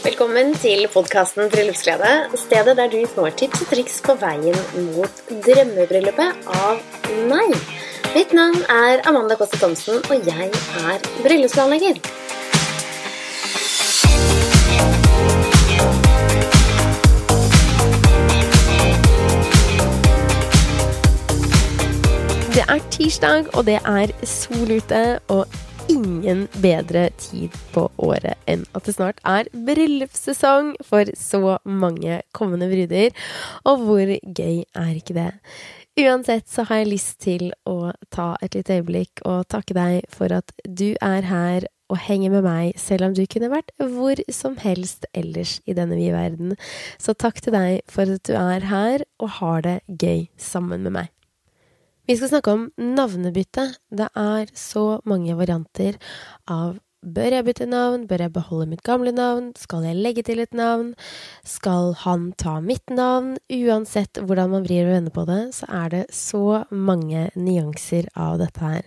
Velkommen til podcasten Brøllupsglede, stedet der du får tips og triks på veien mot drømmebryllupet av meg. Mitt navn Amanda Costa Thomson, og jeg bryllupsplanlegger. Det tirsdag, og det sol ute, og ingen bedre tid på året enn at det snart bryllupssesong for så mange kommende bruder. Og hvor gøy ikke det? Uansett så har jeg lyst til å ta et litt øyeblikk og takke deg for at du her og henger med meg, selv om du kunne vært hvor som helst ellers I denne vide verden. Så takk til deg for at du her og har det gøy sammen med meg. Vi skal snakke om navnebytte. Det så mange varianter av bør jeg bytte navn, bør jeg beholde mitt gamle navn, skal jeg legge til et navn, skal han ta mitt navn. Uansett hvordan man vrir og vender på det, så det så mange nyanser av dette her.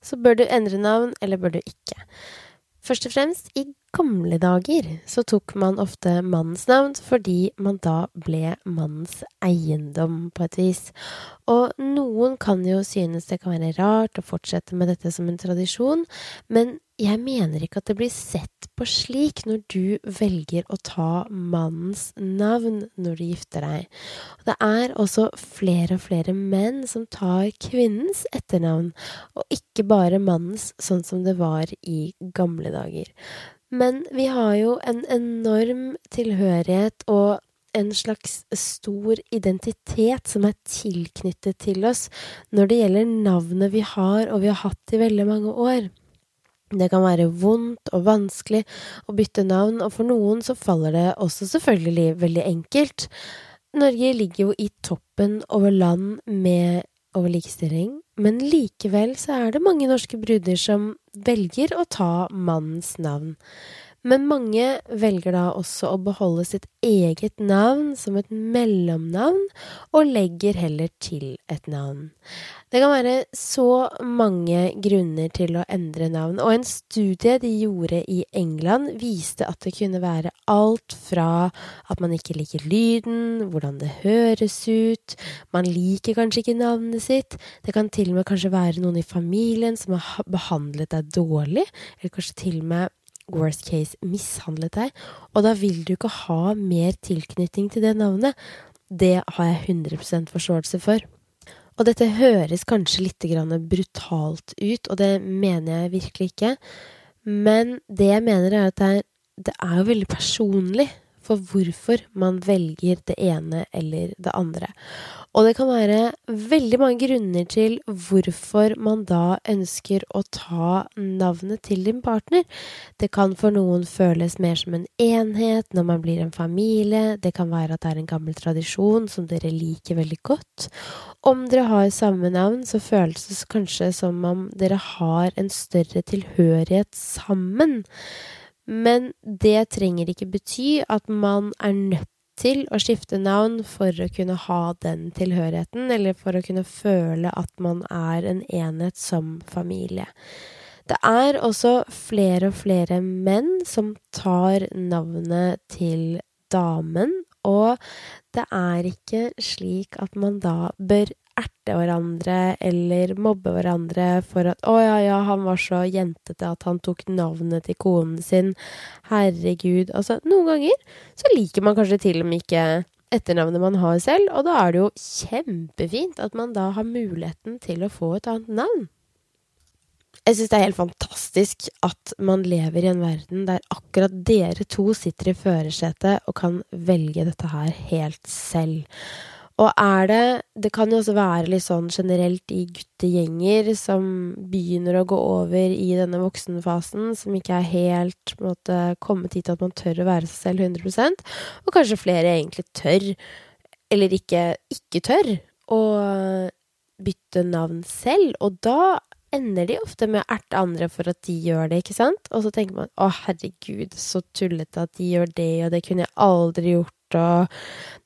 Så bør du endre navn, eller bør du ikke? Først og fremst, I gamle dager så tok man ofte mannens navn fordi man da ble mannens eiendom på et vis. Og noen kan jo synes det kan være rart å fortsette med dette som en tradisjon, men jeg mener ikke at det blir sett på slik når du velger å ta mannens navn når du gifter deg. Og det også flere og flere menn som tar kvinnens etternavn, og ikke bare mannens sånn som det var I gamle dager. Men vi har jo en enorm tilhørighet og en slags stor identitet som tilknyttet til oss når det gjelder navnet vi har og vi har hatt I veldig mange år. Det kan være vondt og vanskelig å bytte navn, og for noen så faller det også selvfølgelig veldig enkelt. Norge ligger jo I toppen over land med over likestilling, men likevel så det mange norske bruder som velger å ta mannens navn. Men mange velger da også å beholde sitt eget navn som et mellomnavn, og legger heller til et navn. Det kan være så mange grunner til å endre navn, og en studie de gjorde I England viste at det kunne være alt fra at man ikke liker lyden, hvordan det høres ut, man liker kanskje ikke navnet sitt, det kan til og med kanskje være noen I familien som har behandlet deg dårlig, eller kanskje til og med worst case mishandlet deg, og da vil du ikke ha mer tilknytning til det navnet. Det har jeg 100% forståelse for. Og dette høres kanskje litt brutalt ut, og det mener jeg virkelig ikke. Men det jeg mener at det veldig personlig for hvorfor man velger det ene eller det andre. Og det kan være veldig mange grunner til hvorfor man da ønsker å ta navnet til din partner. Det kan for noen føles mer som en enhet når man blir en familie. Det kan være at det en gammel tradisjon som dere liker veldig godt. Om dere har samme navn, så føles det kanskje som om dere har en større tilhørighet sammen. Men det trenger ikke bety at man nødt til å skifte navn for å kunne ha den tilhørigheten, eller for å kunne føle at man en enhet som familie. Det også flere og flere menn som tar navnet til damen, og det ikke slik at man da bør erte hverandre eller mobbe hverandre for at ja, han var så jentete at han tok navnet til konen sin. Herregud, altså noen ganger så liker man kanskje til og med ikke etternavnet man har selv, og da det jo kjempefint at man da har muligheten til å få et annet navn. Jeg synes det helt fantastisk at man lever I en verden der akkurat dere to sitter I førersetet og kan velge dette her helt selv. Og det kan jo også være litt sånn generelt I guttegjenger som begynner å gå over I denne voksenfasen, som ikke helt kommet hit at man tør å være seg selv 100%, og kanskje flere egentlig tør, eller ikke tør, å bytte navn selv, og da ender de ofte med å erte andre for at de gjør det, ikke sant? Og så tenker man, herregud, så tullet at de gjør det, og det kunne jeg aldri gjort, og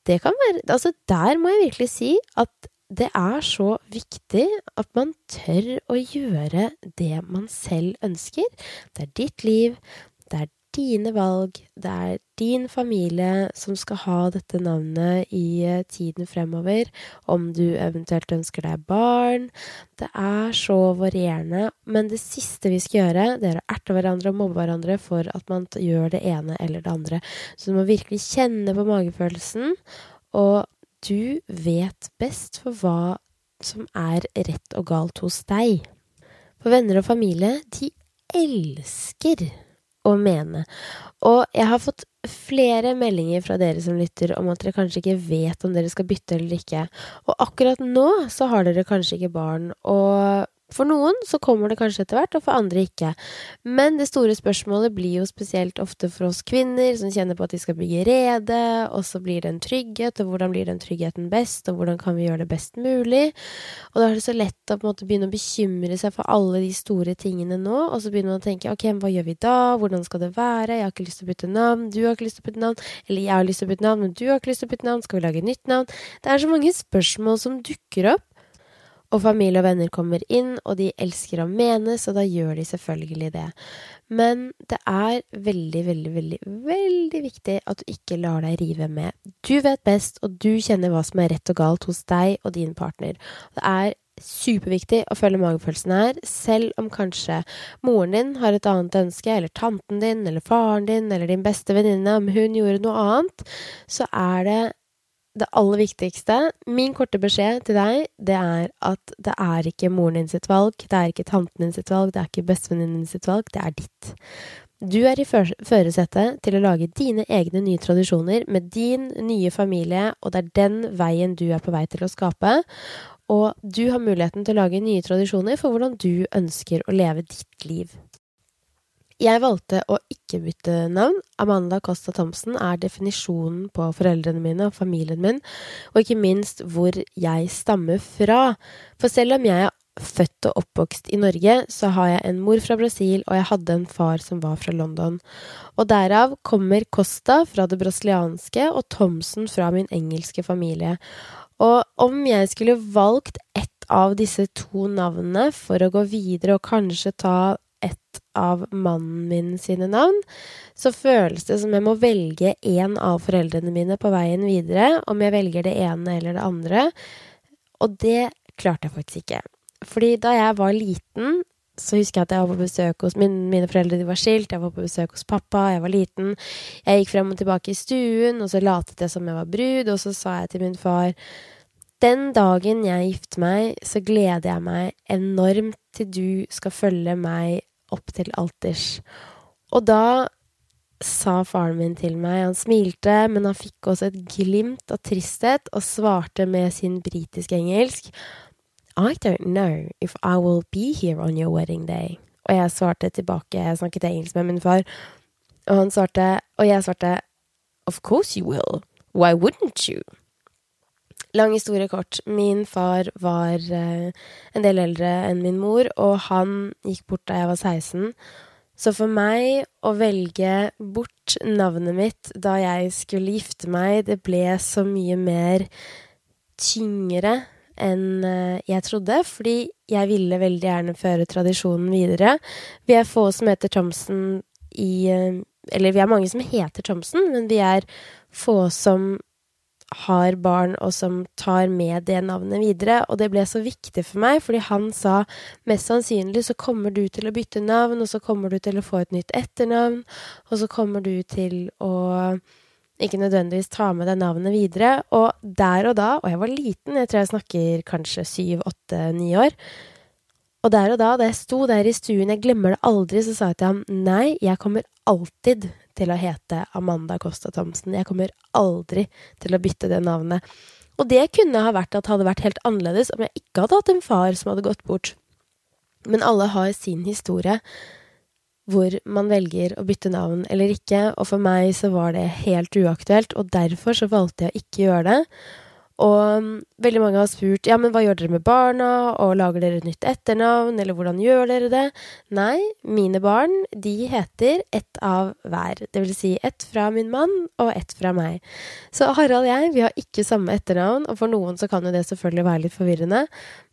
det kan være, altså der må jeg virkelig si at det så viktig at man tør å gjøre det man selv ønsker. Det ditt liv, det dine valg, det din familie som skal ha dette navnet I tiden fremover, om du eventuelt ønsker deg barn, det så varierende, men det siste vi skal gjøre, det å erte hverandre og mobbe hverandre for at man gjør det ene eller det andre, så du må virkelig kjenne på magefølelsen, og du vet best for hva som rett og galt hos deg. For venner og familie, de elsker å mene. Og jeg har fått flere meldinger fra dere som lytter om at dere kanskje ikke vet om dere skal bytte eller ikke. Og akkurat nå så har dere kanskje ikke barn, og for noen så kommer det kanskje etter hvert, og for andre ikke. Men det store spørsmålet blir jo spesielt ofte for oss kvinner som kjenner på at de skal bygge rede, og så blir det en trygghet, og hvordan blir den tryggheten best, og hvordan kan vi gjøre det best mulig? Og da det så lett å på en måte begynne å bekymre seg for alle de store tingene nå, og så begynner man å tenke, ok, hva gjør vi da? Hvordan skal det være? Jeg har ikke lyst til å bytte navn, du har ikke lyst til å bytte navn, eller jeg har lyst til å bytte navn, men du har ikke lyst til å bytte navn, skal vi lage et nytt navn? Det så mange spørsmål som dukker opp, og familie og venner kommer inn, og de elsker å mene, så da gjør de selvfølgelig det. Men det veldig, veldig, veldig, veldig viktig at du ikke lar deg rive med. Du vet best, og du kjenner hva som rett og galt hos deg og din partner. Det superviktig å følge magefølelsen her, selv om kanskje moren din har et annet ønske, eller tanten din, eller faren din, eller din beste venninne, om hun gjorde noe annet, så det det aller viktigste, min korte beskjed til deg, det at det ikke moren din sitt valg, det ikke tanten din sitt valg, det ikke bestevenninnen din sitt valg, det ditt. Du I føresettet til å lage dine egne nye tradisjoner med din nye familie, og det den veien du på vei til å skape, og du har muligheten til å lage nye tradisjoner for hvordan du ønsker å leve ditt liv. Jeg valgte å ikke bytte navn. Amanda Costa Thomson definisjonen på foreldrene mine og familien min, og ikke minst hvor jeg stammer fra. For selv om jeg født og oppvokst I Norge, så har jeg en mor fra Brasil, og jeg hadde en far som var fra London. Og derav kommer Costa fra det brasilianske, og Thomson fra min engelske familie. Og om jeg skulle valgt ett av disse to navnene for å gå videre og kanskje ta ett av mannen min sine navn, så føles det som jeg må velge en av foreldrene mine på veien videre, om jeg velger det ene eller det andre. Og det klarte jeg faktisk ikke. Fordi da jeg var liten, så husker jeg at jeg var på besøk hos mine foreldre, de var skilt, jeg var på besøk hos pappa, jeg var liten. Jeg gikk frem og tilbake I stuen, og så latet jeg som jeg var brud, og så sa jeg til min far, den dagen jeg gifter meg, så gleder jeg meg enormt til du skal følge meg opp til alters. Og da sa faren min til meg, han smilte, men han fikk også et glimt av tristhet og svarte med sin britiske engelsk, I don't know if I will be here on your wedding day. Og jeg svarte tilbake, jeg snakket engelsk med min far, og han svarte, og jeg svarte, of course you will, why wouldn't you? Lang historie kort. Min far var en del eldre enn min mor, og han gikk bort da jeg var 16. Så for meg å velge bort navnet mitt da jeg skulle gifte meg, det ble så mye mer tyngre enn jeg trodde, fordi jeg ville veldig gjerne føre tradisjonen videre. Vi få som heter Thomson eller vi mange som heter Thomson, men vi få som har barn og som tar med det navnet videre, og det ble så viktig for meg, fordi han sa mest sannsynlig så kommer du til å bytte navn, og så kommer du til å få et nytt etternavn, og så kommer du til å ikke nødvendigvis ta med det navnet videre, og der og da, og jeg var liten, jeg tror jeg snakker kanskje 7, 8, 9 år, og der og da jeg sto der I stuen, jeg glemmer det aldri, så sa jeg til ham, nei, jeg kommer alltid til å hete Amanda Costa Thomson. Jeg kommer aldri til å bytte det navnet. Og det kunne ha vært at det hadde vært helt annerledes om jeg ikke hadde hatt en far som hadde gått bort. Men alle har sin historie hvor man velger å bytte navn eller ikke, og for meg så var det helt uaktuelt, og derfor så valgte jeg å ikke gjøre det. Og veldig mange har spurt, ja, men hva gjør dere med barna, og lager dere et nytt etternavn, eller hvordan gjør dere det? Nei, mine barn, de heter ett av hver, det vil si ett fra min mann og ett fra meg. Så Harald og jeg, vi har ikke samme etternavn, og for noen så kan jo det selvfølgelig være litt forvirrende,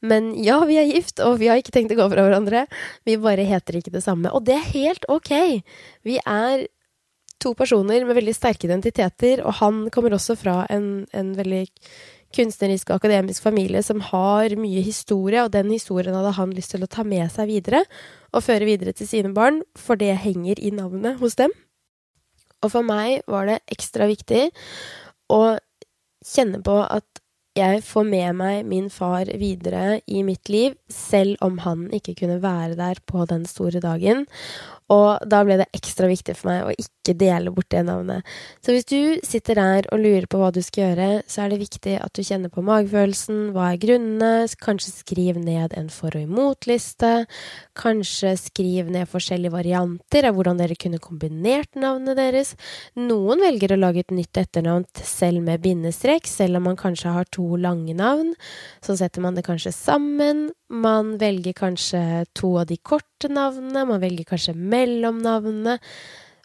men ja, vi gift, og vi har ikke tenkt å gå fra hverandre, vi bare heter ikke det samme, og det helt ok. Vi to personer med veldig sterke identiteter, og han kommer også fra en veldig kunstnerisk og akademisk familie som har mye historie, og den historien hadde han lyst til å ta med seg videre, og føre videre til sine barn, for det henger I navnet hos dem. Og for meg var det ekstra viktig å kjenne på at jeg får med meg min far videre I mitt liv, selv om han ikke kunne være der på den store dagen. Og da ble det ekstra viktig for meg å ikke dele bort det navnet. Så hvis du sitter der og lurer på hva du skal gjøre, så det viktig at du kjenner på magefølelsen, hva grunnene, kanskje skriv ned en for- og imotliste, kanskje skriv ned forskjellige varianter av hvordan dere kunne kombinert navnet deres. Noen velger å lage et nytt etternavn selv med bindestrek, selv om man kanskje har to lange navn, så setter man det kanskje sammen. Man velger kanskje to av de korte navnene, man velger kanskje mellomnavnene,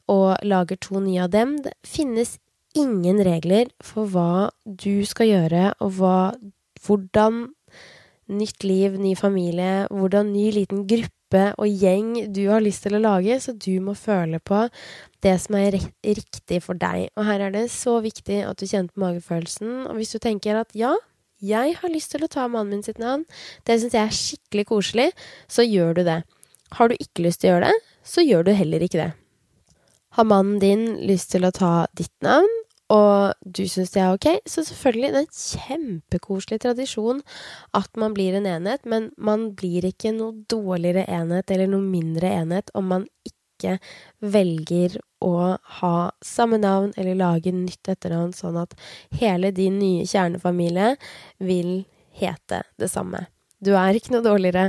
og lager to nye av dem. Det finnes ingen regler for hva du skal gjøre, og hvordan nytt liv, ny familie, hvordan ny liten gruppe og gjeng du har lyst til å lage, så du må føle på det som riktig for deg. Og her det så viktig at du kjenner på magefølelsen, og hvis du tenker at ja, jeg har lyst til å ta mannen min sitt navn, det synes jeg skikkelig koselig, så gjør du det. Har du ikke lyst til å gjøre det, så gjør du heller ikke det. Har mannen din lyst til å ta ditt navn, og du synes det ok, så selvfølgelig det en kjempekoselig tradisjon at man blir en enhet, men man blir ikke noe dårligere enhet eller noe mindre enhet om man ikke velger å ha samme navn eller lage nytt etternavn sånn at hele din nye kjernefamilie vil hete det samme. Du ikke noe dårligere,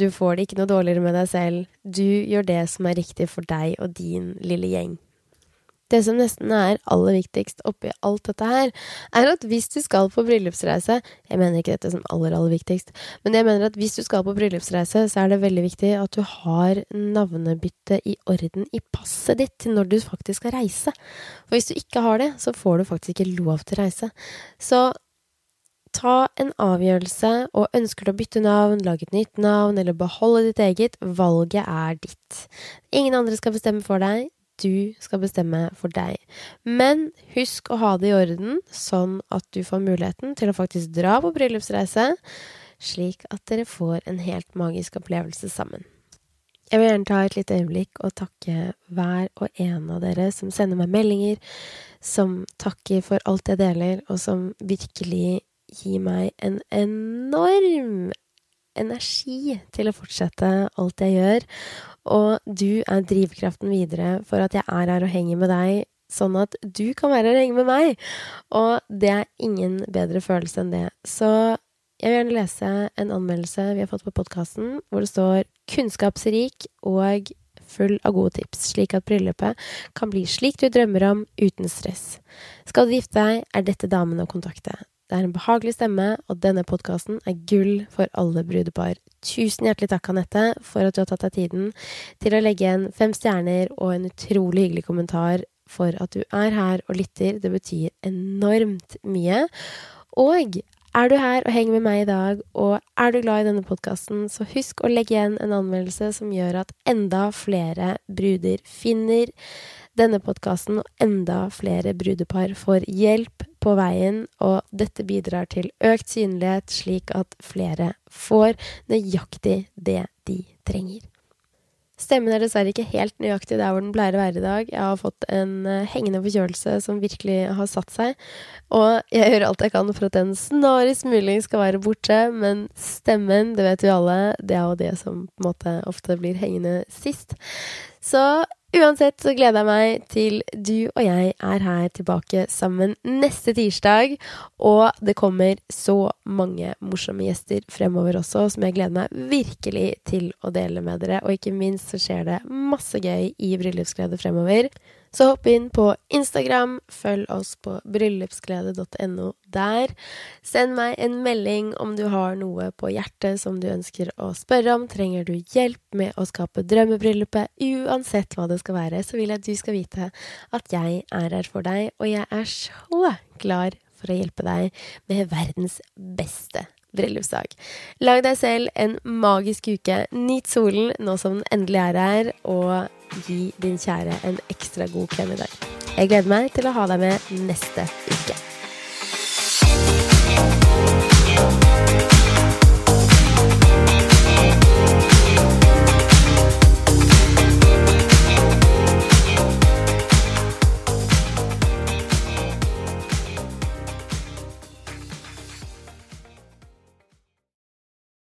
du får det ikke noe dårligere med deg selv, du gjør det som riktig for deg og din lille gjeng. Det som nesten aller viktigst oppi alt dette her, at hvis du skal på bryllupsreise, jeg mener ikke dette som aller viktigst, men jeg mener at hvis du skal på bryllupsreise, så det veldig viktig at du har navnebytte I orden I passet ditt til når du faktisk skal reise. Og hvis du ikke har det, så får du faktisk ikke lov til å reise. Så ta en avgjørelse, og ønsker du å bytte navn, lage et nytt navn, eller beholde ditt eget, valget ditt. Ingen andre skal bestemme for deg, du skal bestemme for deg. Men husk å ha det I orden, sånn at du får muligheten til å faktisk dra på bryllupsreise, slik at dere får en helt magisk opplevelse sammen. Jeg vil gjerne ta et lite øyeblikk og takke hver og en av dere som sender meg meldinger, som takker for alt jeg deler, og som virkelig gir meg en enorm energi til å fortsette alt jeg gjør, og du drivkraften videre for at jeg her og henger med deg, sånn at du kan være her og henge med meg, og det ingen bedre følelse enn det. Så jeg vil gjerne lese en anmeldelse vi har fått på podcasten, hvor det står «Kunnskapsrik og full av gode tips, slik at bryllupet kan bli slik du drømmer om uten stress. Skal du gifte deg, dette damen å kontakte». Det en behagelig stemme, og denne podcasten gull for alle brudepar. Tusen hjertelig takk, Annette, for at du har tatt deg tiden til å legge en 5 stjerner og en utrolig hyggelig kommentar for at du her og lytter. Det betyr enormt mye. Og du her og henger med meg I dag, og du glad I denne podcasten, så husk å legge igjen en anmeldelse som gjør at enda flere bruder finner denne podcasten, og enda flere brudepar får hjelp på veien, og dette bidrar til økt synlighet, slik at flere får nøyaktig det de trenger. Stemmen dessverre ikke helt nøyaktig der hvor den pleier å være I dag. Jeg har fått en hengende forkjølelse som virkelig har satt seg, og jeg gjør alt jeg kan for at den snarest mulig skal være borte, men stemmen, det vet vi alle, det jo det som på en måte ofte blir hengende sist. Så uansett så gleder jeg meg til du og jeg her tilbake sammen neste tirsdag, og det kommer så mange morsomme gjester fremover også, som jeg gleder meg virkelig til å dele med dere, og ikke minst så skjer det masse gøy I Bryllupsglede fremover. Så hopp inn på Instagram, følg oss på bryllupsglede.no der. Send meg en melding om du har noe på hjertet som du ønsker å spørre om. Trenger du hjelp med å skape drømmebryllupet? Uansett hva det skal være, så vil jeg at du skal vite at jeg her for deg, og jeg så klar for å hjelpe deg med verdens beste bryllupsdag. Lag deg selv en magisk uke, nyt solen nå som den endelig her, og gi din kjære en ekstra god klem I dag. Jeg gleder meg til å ha deg med neste uke.